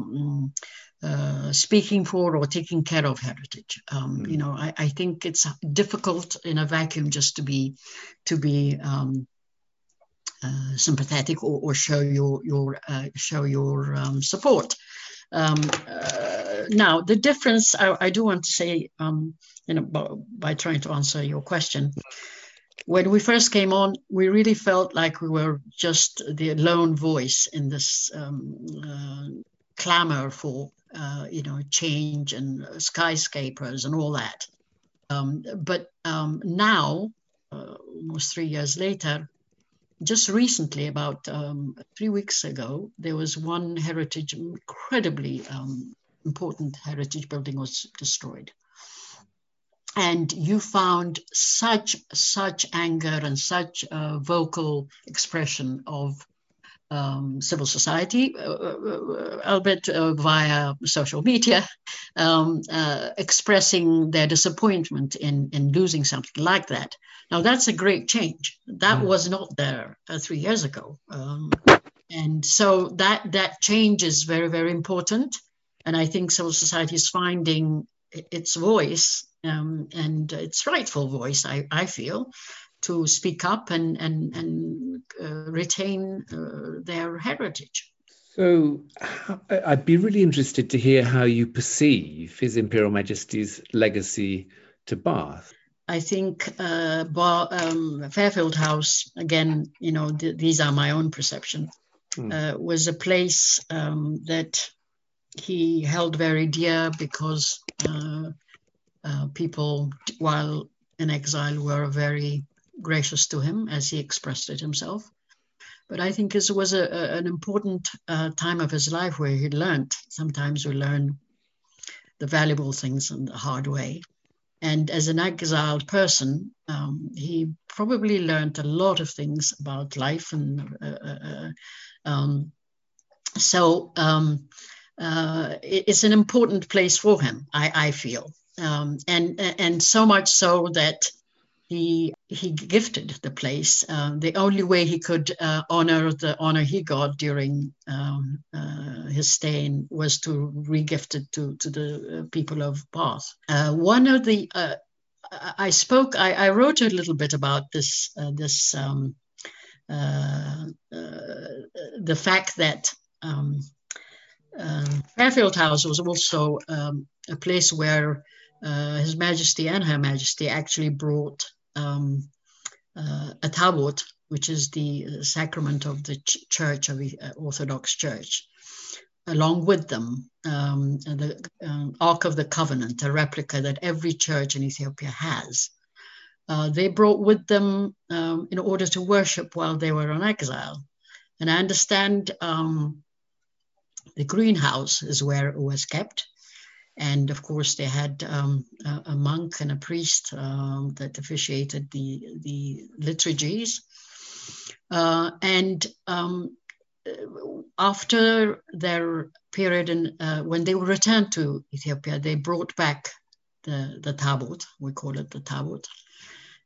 uh, speaking for or taking care of heritage. Um, mm. You know, I, I think it's difficult in a vacuum just to be to be um, uh, sympathetic or, or show your your uh, show your um, support. Um, uh, now, the difference I, I do want to say, um, you know, by, by trying to answer your question. When we first came on, we really felt like we were just the lone voice in this um, uh, clamor for, uh, you know, change and skyscrapers and all that. Um, but um, now, uh, almost three years later, just recently, about um, three weeks ago, there was one heritage, incredibly um, important heritage building was destroyed. And you found such, such anger and such uh, vocal expression of um, civil society, uh, uh, albeit uh, via social media, um, uh, expressing their disappointment in, in losing something like that. Now, that's a great change. That mm. was not there uh, three years ago. Um, and so that, that change is very, very important. And I think civil society is finding its voice um, and its rightful voice, I, I feel, to speak up and, and, and uh, retain uh, their heritage. So I'd be really interested to hear how you perceive His Imperial Majesty's legacy to Bath. I think uh, Bar, um, Fairfield House, again, you know, th- these are my own perception, hmm. uh, was a place um, that he held very dear because uh, uh, people, while in exile, were very gracious to him, as he expressed it himself. But I think this was a, a, an important uh, time of his life where he learned. Sometimes we learn the valuable things in the hard way. And as an exiled person, um, he probably learned a lot of things about life. And uh, uh, um, so... Um, Uh, it's an important place for him, I, I feel, um, and and so much so that he he gifted the place. Uh, the only way he could uh, honor the honor he got during um, uh, his stay in was to re-gift it to to the people of Bath. Uh, one of the uh, I spoke, I, I wrote a little bit about this uh, this um, uh, uh, the fact that. Um, Uh, Fairfield House was also um, a place where uh, His Majesty and Her Majesty actually brought um, uh, a Tabot, which is the sacrament of the ch- Church of the uh, Orthodox Church, along with them, um, the um, Ark of the Covenant, a replica that every church in Ethiopia has. Uh, they brought with them um, in order to worship while they were on exile. And I understand um, the greenhouse is where it was kept. And of course, they had um, a, a monk and a priest um, that officiated the, the liturgies. Uh, and um, after their period, in, uh, when they were returned to Ethiopia, they brought back the, the Tabot, we call it the Tabot.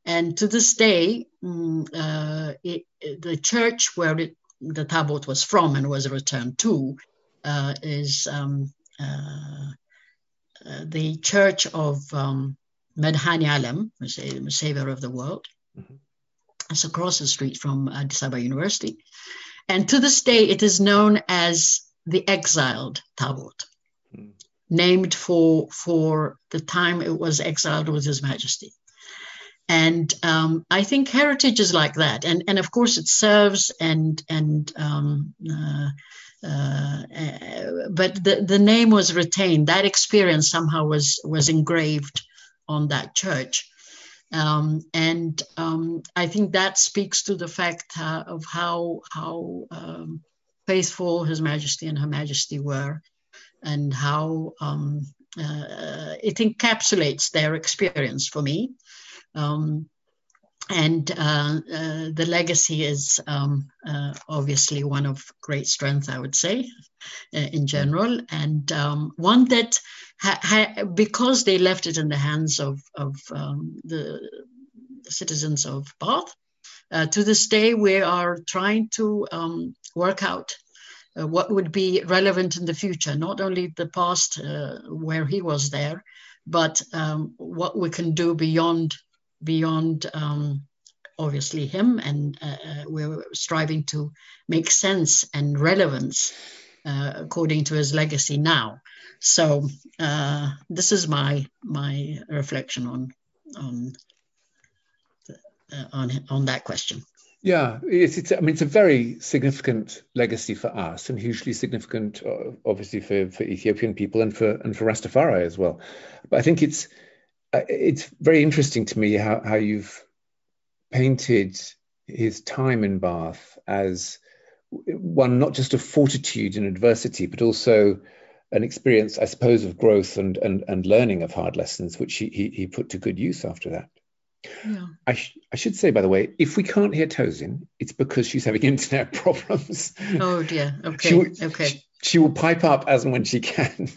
And to this day, um, uh, it, the church where it, the Tabot was from and was returned to, Uh, is um, uh, uh, the Church of um, Madhani Alam, the Savior of the World. Mm-hmm. It's across the street from Addis Ababa University. And to this day, it is known as the exiled Tabot, mm-hmm. named for, for the time it was exiled with His Majesty. And um, I think heritage is like that. And, and of course, it serves and... and um, uh, Uh, but the, the name was retained. That experience somehow was was engraved on that church. Um, and um, I think that speaks to the fact uh, of how, how um, faithful His Majesty and Her Majesty were, and how um, uh, it encapsulates their experience for me. Um, And uh, uh, the legacy is um, uh, obviously one of great strength, I would say, uh, in general. And um, one that, ha- ha- because they left it in the hands of, of um, the citizens of Bath, uh, to this day we are trying to um, work out uh, what would be relevant in the future, not only the past uh, where he was there, but um, what we can do beyond, beyond um, obviously him. And uh, we're striving to make sense and relevance uh, according to his legacy now. So uh, this is my my reflection on on uh, on on that question. Yeah, it's, it's I mean it's a very significant legacy for us, and hugely significant, uh, obviously for, for Ethiopian people and for and for Rastafari as well. But I think it's uh, it's very interesting to me how how you've painted his time in Bath as one not just of fortitude and adversity, but also an experience, I suppose, of growth and and, and learning of hard lessons, which he, he, he put to good use after that. Yeah. I, sh- I should say, by the way, if we can't hear Tozin, it's because she's having internet problems. Oh, dear. Okay. She will, okay. She, she will pipe up as and when she can.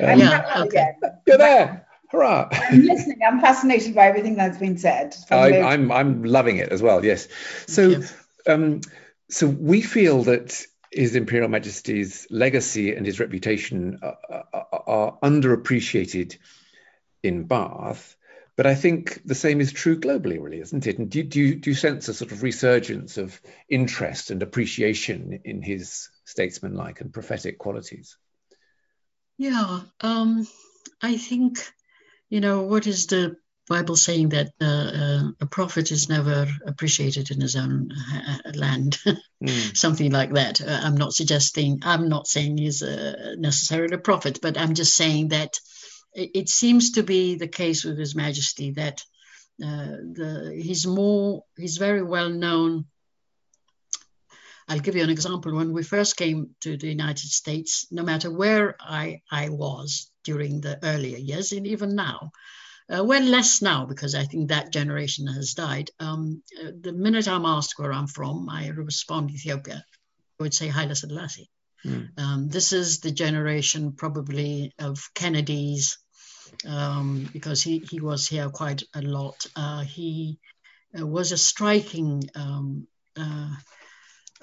Um, yeah, okay. You're there. Hurrah. I'm listening. I'm fascinated by everything that's been said. I, I'm, I'm loving it as well, yes. So, um, so we feel that His Imperial Majesty's legacy and his reputation are, are, are underappreciated in Bath, but I think the same is true globally, really, isn't it? And do, do, you, do you sense a sort of resurgence of interest and appreciation in his statesmanlike and prophetic qualities? Yeah, um, I think, you know, what is the Bible saying that uh, uh, a prophet is never appreciated in his own ha- land, mm. something like that. Uh, I'm not suggesting, I'm not saying he's uh, necessarily a prophet, but I'm just saying that it, it seems to be the case with His Majesty that uh, the, he's more, he's very well known. I'll give you an example. When we first came to the United States, no matter where I, I was during the earlier years, and even now, Uh, well, less now, because I think that generation has died. Um, uh, the minute I'm asked where I'm from, I respond Ethiopia. I would say Haile Sellassie. Mm. Um, this is the generation probably of Kennedys, um, because he, he was here quite a lot. Uh, he uh, was a striking um, uh,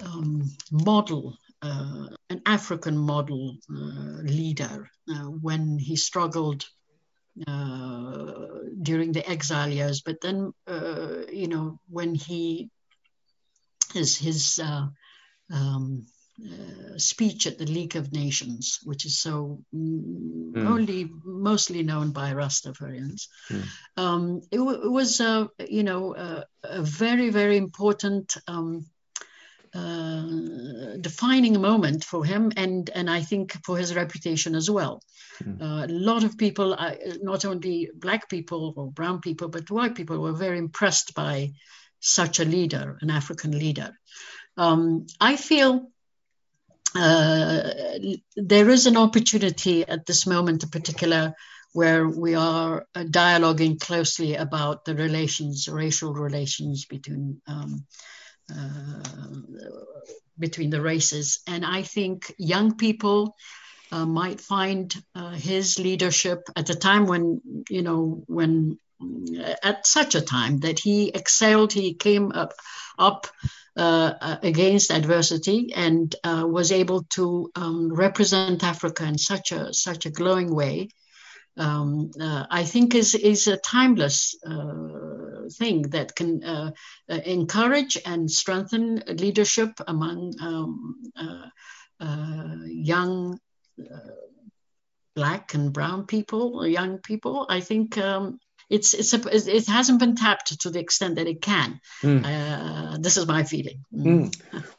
um, model, uh, an African model uh, leader uh, when he struggled Uh, during the exile years, but then uh, you know when he his his uh, um, uh, speech at the League of Nations, which is so mm. only mostly known by Rastafarians, mm. um, it, w- it was uh, you know uh, a very very important um, uh, defining moment for him, and and I think for his reputation as well. Uh, a lot of people, uh, not only black people or brown people, but white people were very impressed by such a leader, an African leader. Um, I feel uh, there is an opportunity at this moment in particular where we are uh, dialoguing closely about the relations, racial relations between um, uh, between the races. And I think young people Uh, might find uh, his leadership at a time when, you know, when at such a time that he excelled, he came up, up uh, against adversity and uh, was able to um, represent Africa in such a such a glowing way. Um, uh, I think is is a timeless uh, thing that can uh, encourage and strengthen leadership among um, uh, uh, young Uh, black and brown people, young people. I think um, it's it's a, it hasn't been tapped to the extent that it can. Mm. Uh, this is my feeling. Mm. Mm.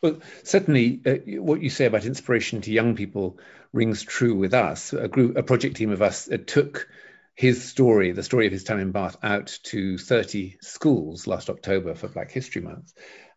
Well, certainly, uh, what you say about inspiration to young people rings true with us. A group, a project team of us, uh, took his story, the story of his time in Bath, out to thirty schools last October for Black History Month.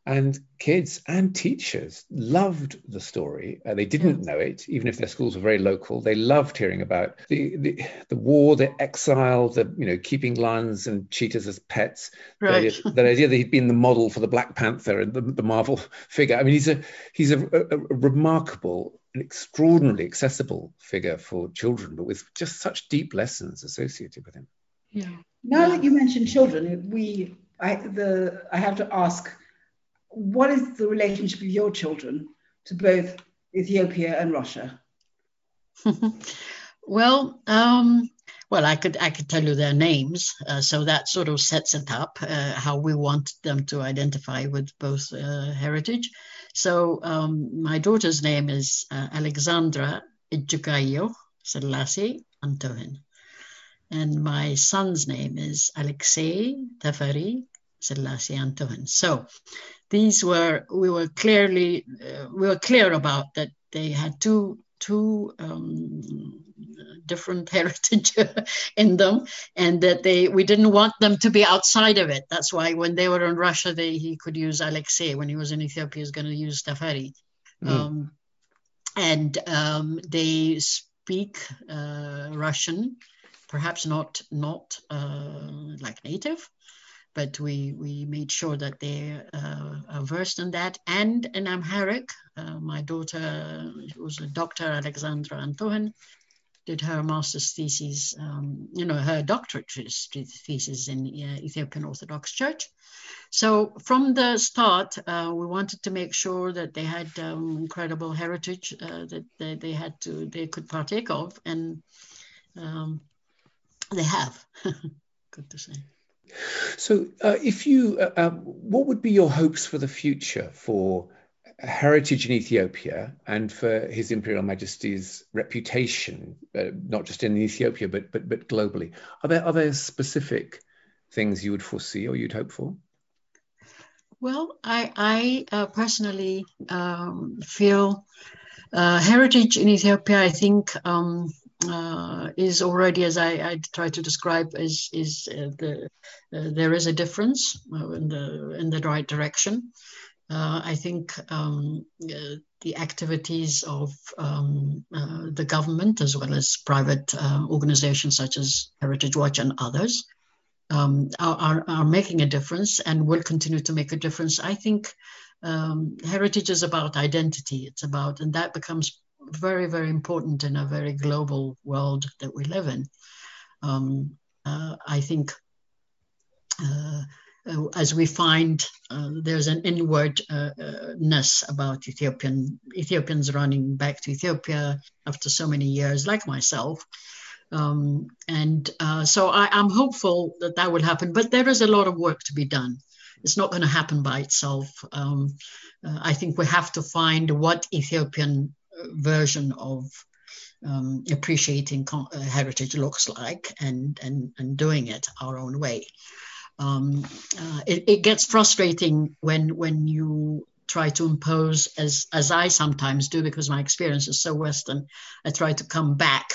And kids and teachers loved the story. Uh, they didn't know it, even if their schools were very local. They loved hearing about the the, the war, the exile, the you know keeping lions and cheetahs as pets. Right. The, the idea that he'd been the model for the Black Panther and the, the Marvel figure. I mean, he's a he's a, a, a remarkable, an extraordinarily accessible figure for children, but with just such deep lessons associated with him. Yeah. Now that you mentioned children, we I the I have to ask, what is the relationship of your children to both Ethiopia and Russia? Well, um, well, I could I could tell you their names, uh, so that sort of sets it up uh, how we want them to identify with both uh, heritage. So um, my daughter's name is uh, Alexandra Ejugayo Selassie Antohin, and my son's name is Alexei Tafari Selassie Antohin. So these were we were clearly uh, we were clear about that they had two. two um, different heritage in them, and that they we didn't want them to be outside of it. That's why when they were in Russia, they he could use Alexei. When he was in Ethiopia, he was going to use Tafari. Mm. Um, and um, they speak uh, Russian, perhaps not not uh, like native, but we, we made sure that they uh, are versed in that. And in Amharic, uh, my daughter, who was a doctor, Alexandra Antohin, did her master's thesis, um, you know, her doctorate thesis in uh, Ethiopian Orthodox Church. So from the start, uh, we wanted to make sure that they had um, incredible heritage uh, that they, they had to, they could partake of, and um, they have, good to say. So uh, if you, uh, um, what would be your hopes for the future for heritage in Ethiopia and for His Imperial Majesty's reputation, uh, not just in Ethiopia, but, but but globally? Are there, are there specific things you would foresee or you'd hope for? Well, I, I uh, personally um, feel uh, heritage in Ethiopia, I think, um, Uh, is already, as I, I try to describe, is is uh, the uh, there is a difference uh, in the in the right direction. Uh, I think um, uh, the activities of um, uh, the government as well as private uh, organizations such as Heritage Watch and others um, are, are are making a difference and will continue to make a difference. I think um, heritage is about identity. It's about, and that becomes very, very important in a very global world that we live in. Um, uh, I think uh, as we find uh, there's an inwardness uh, about Ethiopian Ethiopians running back to Ethiopia after so many years, like myself. Um, and uh, so I, I'm hopeful that that will happen, but there is a lot of work to be done. It's not going to happen by itself. Um, uh, I think we have to find what Ethiopian version of um, appreciating con- uh, heritage looks like, and, and, and doing it our own way. Um, uh, it, it gets frustrating when when you try to impose, as, as I sometimes do, because my experience is so Western, I try to come back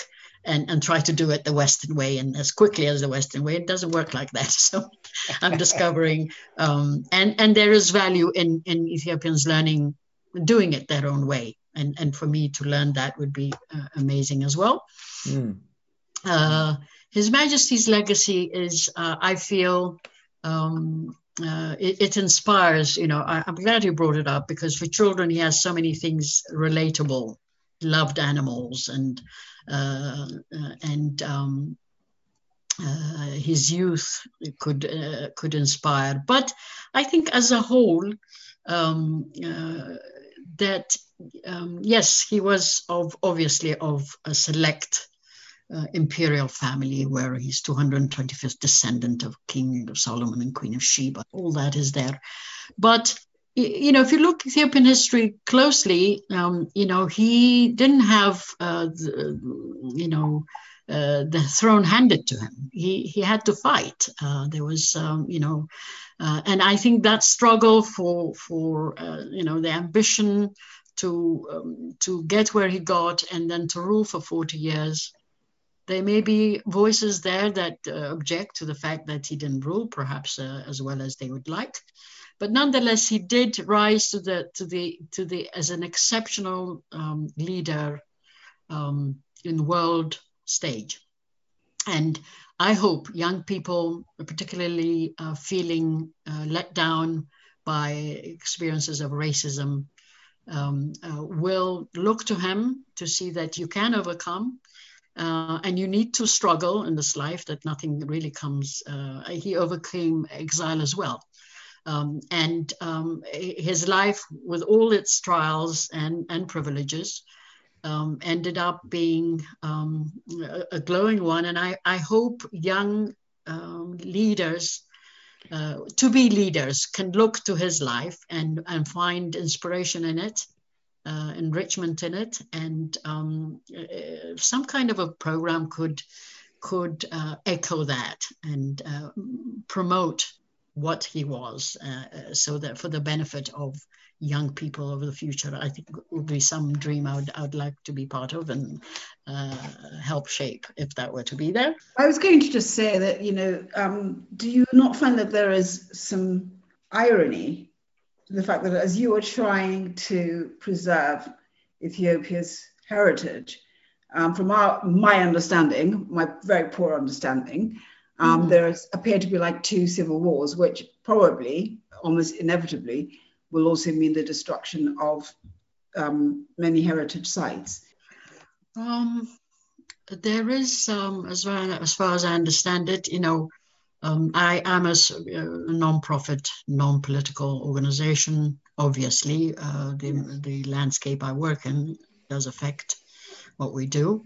and, and try to do it the Western way, and as quickly as the Western way. It doesn't work like that. So I'm discovering, um, and, and there is value in, in Ethiopians learning, doing it their own way. And, and for me to learn that would be uh, amazing as well. Mm. Uh, His Majesty's legacy is, uh, I feel, um, uh, it, it inspires, you know, I, I'm glad you brought it up, because for children, he has so many things relatable, loved animals and, uh, uh, and um, uh, his youth could, uh, could inspire. But I think as a whole, um, uh, that Um, yes, he was of obviously of a select uh, imperial family, where he's two hundred twenty-fifth descendant of King Solomon and Queen of Sheba. All that is there. But, you know, if you look at Ethiopian history closely, um, you know, he didn't have, uh, the, you know, Uh, the throne handed to him. He he had to fight. Uh, there was, um, you know, uh, and I think that struggle for for uh, you know, the ambition to um, to get where he got and then to rule for forty years. There may be voices there that uh, object to the fact that he didn't rule perhaps uh, as well as they would like, but nonetheless he did rise to the to the to the as an exceptional um, leader um, in the world stage. And I hope young people, particularly uh, feeling uh, let down by experiences of racism, um, uh, will look to him to see that you can overcome uh, and you need to struggle in this life, that nothing really comes. Uh, he overcame exile as well. Um, and um, his life, with all its trials and, and privileges, um, ended up being um, a, a glowing one. And I, I hope young um, leaders, uh, to be leaders, can look to his life and, and find inspiration in it, uh, enrichment in it, and um, some kind of a program could, could uh, echo that and uh, promote what he was, uh, so that for the benefit of young people of the future, I think would be some dream I would, I would like to be part of and uh, help shape if that were to be there. I was going to just say that, you know, um, do you not find that there is some irony to the fact that as you are trying to preserve Ethiopia's heritage, um, from our, my understanding, my very poor understanding, Um, mm-hmm. there appear to be like two civil wars, which probably, almost inevitably, will also mean the destruction of um, many heritage sites. Um, there is, um, as, well, as far as I understand it, you know, um, I am a, a non-profit, non-political organization. Obviously, uh, the, the landscape I work in does affect what we do.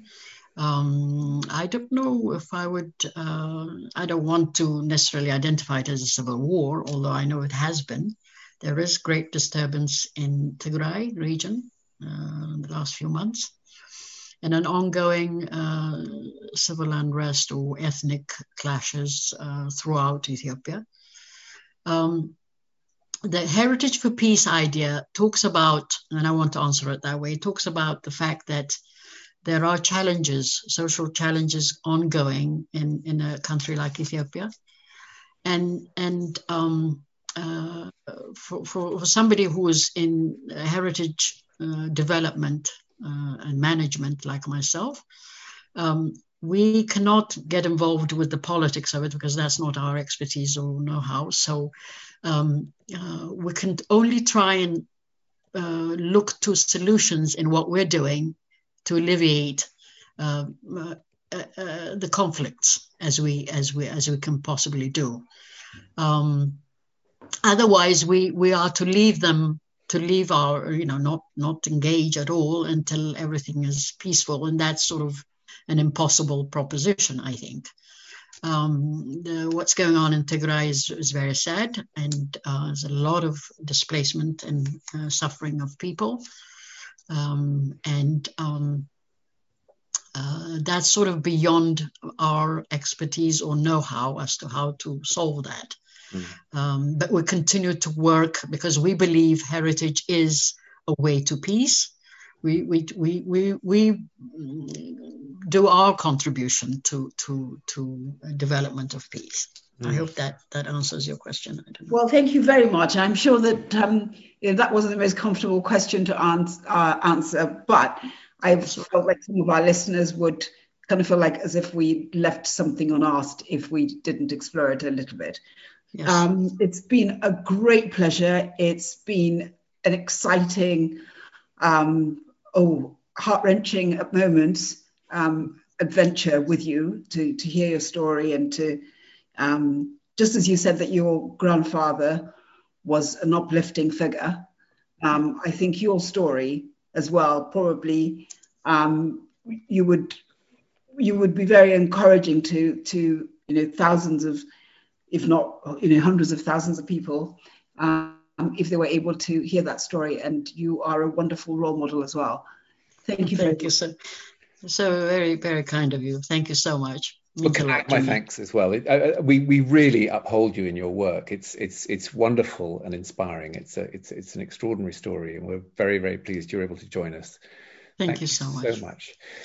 Um, I don't know if I would, uh, I don't want to necessarily identify it as a civil war, although I know it has been. There is great disturbance in Tigray region uh, in the last few months, and an ongoing uh, civil unrest or ethnic clashes uh, throughout Ethiopia. Um, the Heritage for Peace idea talks about, and I want to answer it that way, it talks about the fact that there are challenges, social challenges ongoing in, in a country like Ethiopia. And, and um, uh, for, for somebody who is in heritage uh, development uh, and management like myself, um, we cannot get involved with the politics of it because that's not our expertise or know-how. So um, uh, we can only try and uh, look to solutions in what we're doing to alleviate uh, uh, uh, the conflicts as we as we as we can possibly do. Um, otherwise, we we are to leave them to leave our you know not not engage at all until everything is peaceful, and that's sort of an impossible proposition, I think. Um, the, what's going on in Tigray is, is very sad, and uh, there's a lot of displacement and uh, suffering of people. Um, and um, uh, that's sort of beyond our expertise or know-how as to how to solve that. Mm-hmm. Um, but we continue to work because we believe heritage is a way to peace. We we we we, we do our contribution to to to development of peace. Mm. I hope that that answers your question. I don't know. Well, thank you very much. I'm sure that um, you know, that wasn't the most comfortable question to ans- uh, answer, but I felt like some of our listeners would kind of feel like as if we left something unasked if we didn't explore it a little bit. Yes. Um, it's been a great pleasure. It's been an exciting, um, oh, heart-wrenching at moments um, adventure with you to, to hear your story and to Um, just as you said that your grandfather was an uplifting figure, um, I think your story as well probably um, you would you would be very encouraging to to you know thousands of, if not you know hundreds of thousands of people, um, if they were able to hear that story. And you are a wonderful role model as well. Thank you. Thank you so so very very kind of you. Thank you so much. Well, can I, my thanks as well. It, uh, we we really uphold you in your work. It's it's it's wonderful and inspiring. It's a it's it's an extraordinary story, and we're very very pleased you're able to join us. Thank, Thank you so much. so much.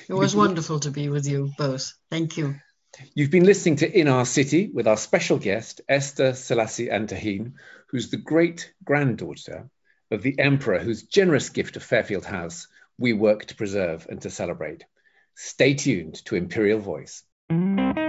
It was You've wonderful been... to be with you both. Thank you. You've been listening to In Our City with our special guest Esther Sellassie Antohin, who's the great granddaughter of the emperor whose generous gift of Fairfield House we work to preserve and to celebrate. Stay tuned to Imperial Voice. Thank you.